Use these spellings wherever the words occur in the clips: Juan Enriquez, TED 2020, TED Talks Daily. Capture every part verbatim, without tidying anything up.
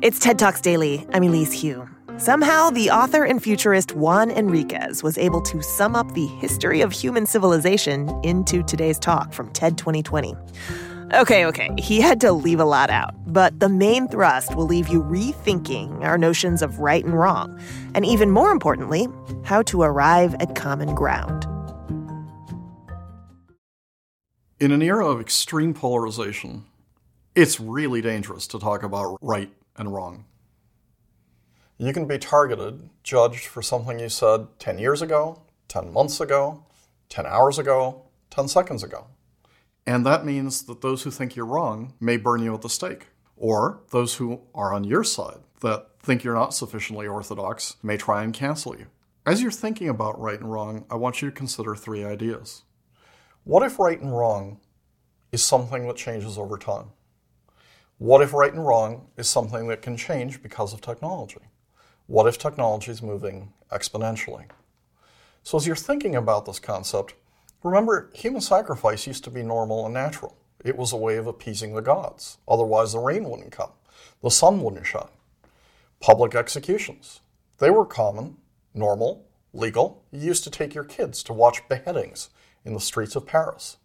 It's TED Talks Daily. I'm Elise Hu. Somehow, the author and futurist Juan Enriquez was able to sum up the history of human civilization into today's talk from TED twenty twenty. Okay, okay, he had to leave a lot out, but the main thrust will leave you rethinking our notions of right and wrong, and even more importantly, how to arrive at common ground. In an era of extreme polarization, it's really dangerous to talk about right and wrong. You can be targeted, judged for something you said ten years ago, ten months ago, ten hours ago, ten seconds ago. And that means that those who think you're wrong may burn you at the stake. Or those who are on your side that think you're not sufficiently orthodox may try and cancel you. As you're thinking about right and wrong, I want you to consider three ideas. What if right and wrong is something that changes over time? What if right and wrong is something that can change because of technology? What if technology is moving exponentially? So as you're thinking about this concept, remember, human sacrifice used to be normal and natural. It was a way of appeasing the gods. Otherwise, the rain wouldn't come. The sun wouldn't shine. Public executions. They were common, normal, legal. You used to take your kids to watch beheadings in the streets of Paris.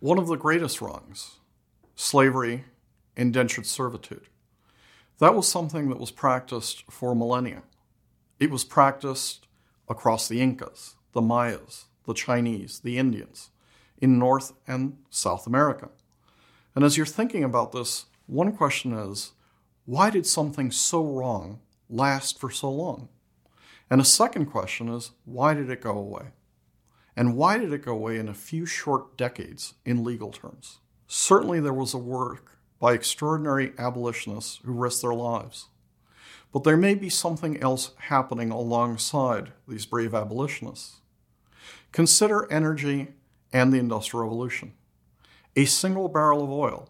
One of the greatest wrongs, slavery, indentured servitude. That was something that was practiced for millennia. It was practiced across the Incas, the Mayas, the Chinese, the Indians, in North and South America. And as you're thinking about this, one question is, why did something so wrong last for so long? And a second question is, why did it go away? And why did it go away in a few short decades in legal terms? Certainly there was a work by extraordinary abolitionists who risked their lives. But there may be something else happening alongside these brave abolitionists. Consider energy and the Industrial Revolution. A single barrel of oil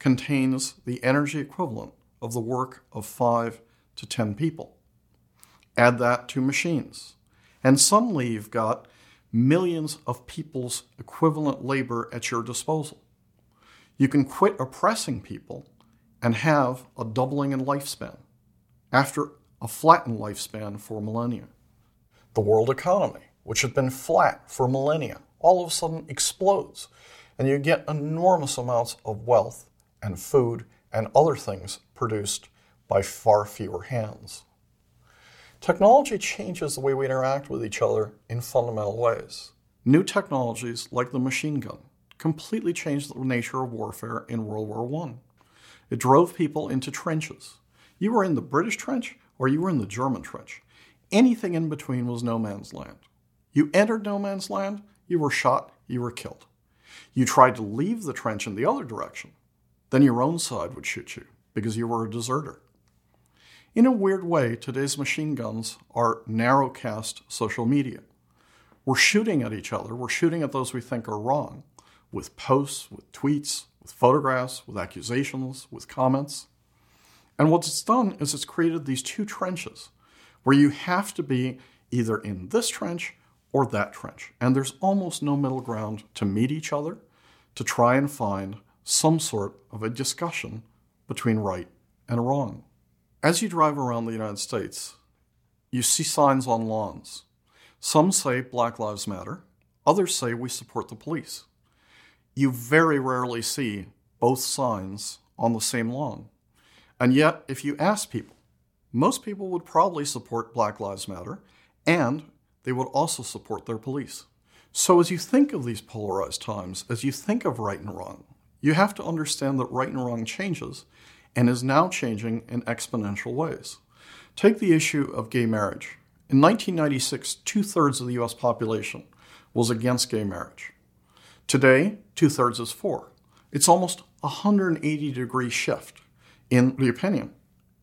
contains the energy equivalent of the work of five to ten people. Add that to machines, and suddenly you've got millions of people's equivalent labor at your disposal. You can quit oppressing people and have a doubling in lifespan after a flattened lifespan for millennia. The world economy, which had been flat for millennia, all of a sudden explodes, and you get enormous amounts of wealth and food and other things produced by far fewer hands. Technology changes the way we interact with each other in fundamental ways. New technologies like the machine gun completely changed the nature of warfare in World War One. It drove people into trenches. You were in the British trench or you were in the German trench. Anything in between was no man's land. You entered no man's land, you were shot, you were killed. You tried to leave the trench in the other direction, then your own side would shoot you because you were a deserter. In a weird way, today's machine guns are narrowcast social media. We're shooting at each other, we're shooting at those we think are wrong, with posts, with tweets, with photographs, with accusations, with comments. And what it's done is it's created these two trenches where you have to be either in this trench or that trench. And there's almost no middle ground to meet each other, to try and find some sort of a discussion between right and wrong. As you drive around the United States, you see signs on lawns. Some say Black Lives Matter. Others say we support the police. You very rarely see both signs on the same lawn. And yet, if you ask people, most people would probably support Black Lives Matter, and they would also support their police. So as you think of these polarized times, as you think of right and wrong, you have to understand that right and wrong changes and is now changing in exponential ways. Take the issue of gay marriage. In nineteen ninety-six, two-thirds of the U S population was against gay marriage. Today, two-thirds is for. It's almost a one hundred eighty degree shift in the opinion.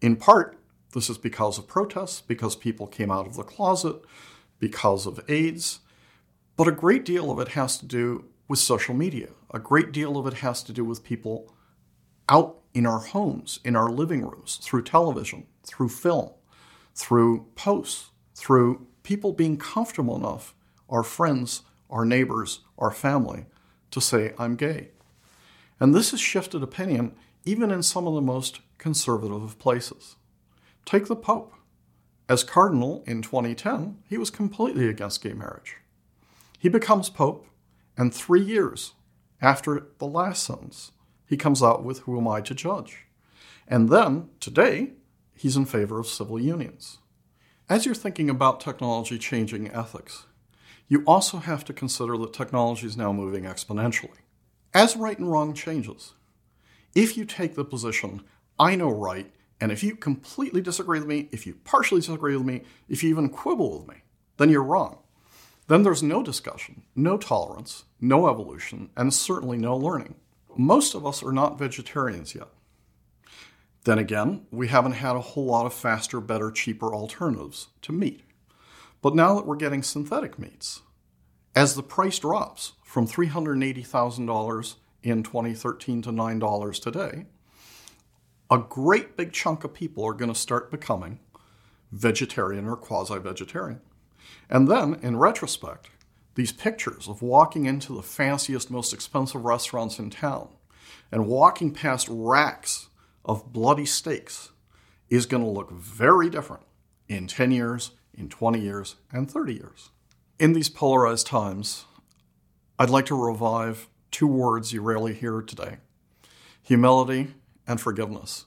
In part, this is because of protests, because people came out of the closet, because of AIDS, but a great deal of it has to do with social media. A great deal of it has to do with people out in our homes, in our living rooms, through television, through film, through posts, through people being comfortable enough, our friends, our neighbors, our family, to say, I'm gay. And this has shifted opinion even in some of the most conservative of places. Take the Pope. As cardinal in twenty ten, he was completely against gay marriage. He becomes Pope, and three years after the last sentence, he comes out with, "Who am I to judge?" And then, today, he's in favor of civil unions. As you're thinking about technology changing ethics, you also have to consider that technology is now moving exponentially. As right and wrong changes, if you take the position, I know right, and if you completely disagree with me, if you partially disagree with me, if you even quibble with me, then you're wrong. Then there's no discussion, no tolerance, no evolution, and certainly no learning. Most of us are not vegetarians yet. Then again, we haven't had a whole lot of faster, better, cheaper alternatives to meat. But now that we're getting synthetic meats, as the price drops from three hundred eighty thousand dollars in twenty thirteen to nine dollars today, a great big chunk of people are going to start becoming vegetarian or quasi-vegetarian. And then, in retrospect, these pictures of walking into the fanciest, most expensive restaurants in town and walking past racks of bloody steaks is going to look very different in ten years, in twenty years, and thirty years. In these polarized times, I'd like to revive two words you rarely hear today: humility and forgiveness.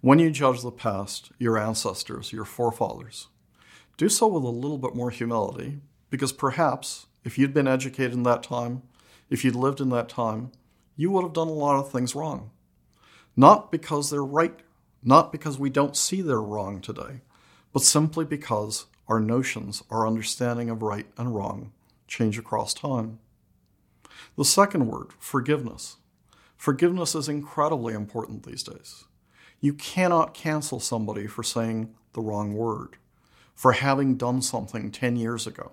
When you judge the past, your ancestors, your forefathers, do so with a little bit more humility, because perhaps if you'd been educated in that time, if you'd lived in that time, you would have done a lot of things wrong. Not because they're right, not because we don't see they're wrong today, but simply because our notions, our understanding of right and wrong change across time. The second word, forgiveness. Forgiveness is incredibly important these days. You cannot cancel somebody for saying the wrong word, for having done something ten years ago,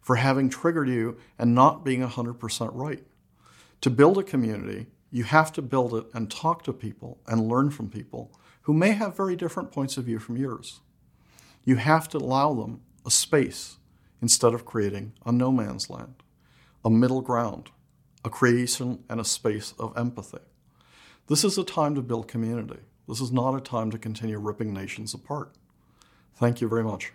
for having triggered you and not being one hundred percent right. To build a community, you have to build it and talk to people and learn from people who may have very different points of view from yours. You have to allow them a space instead of creating a no man's land, a middle ground, a creation and a space of empathy. This is a time to build community. This is not a time to continue ripping nations apart. Thank you very much.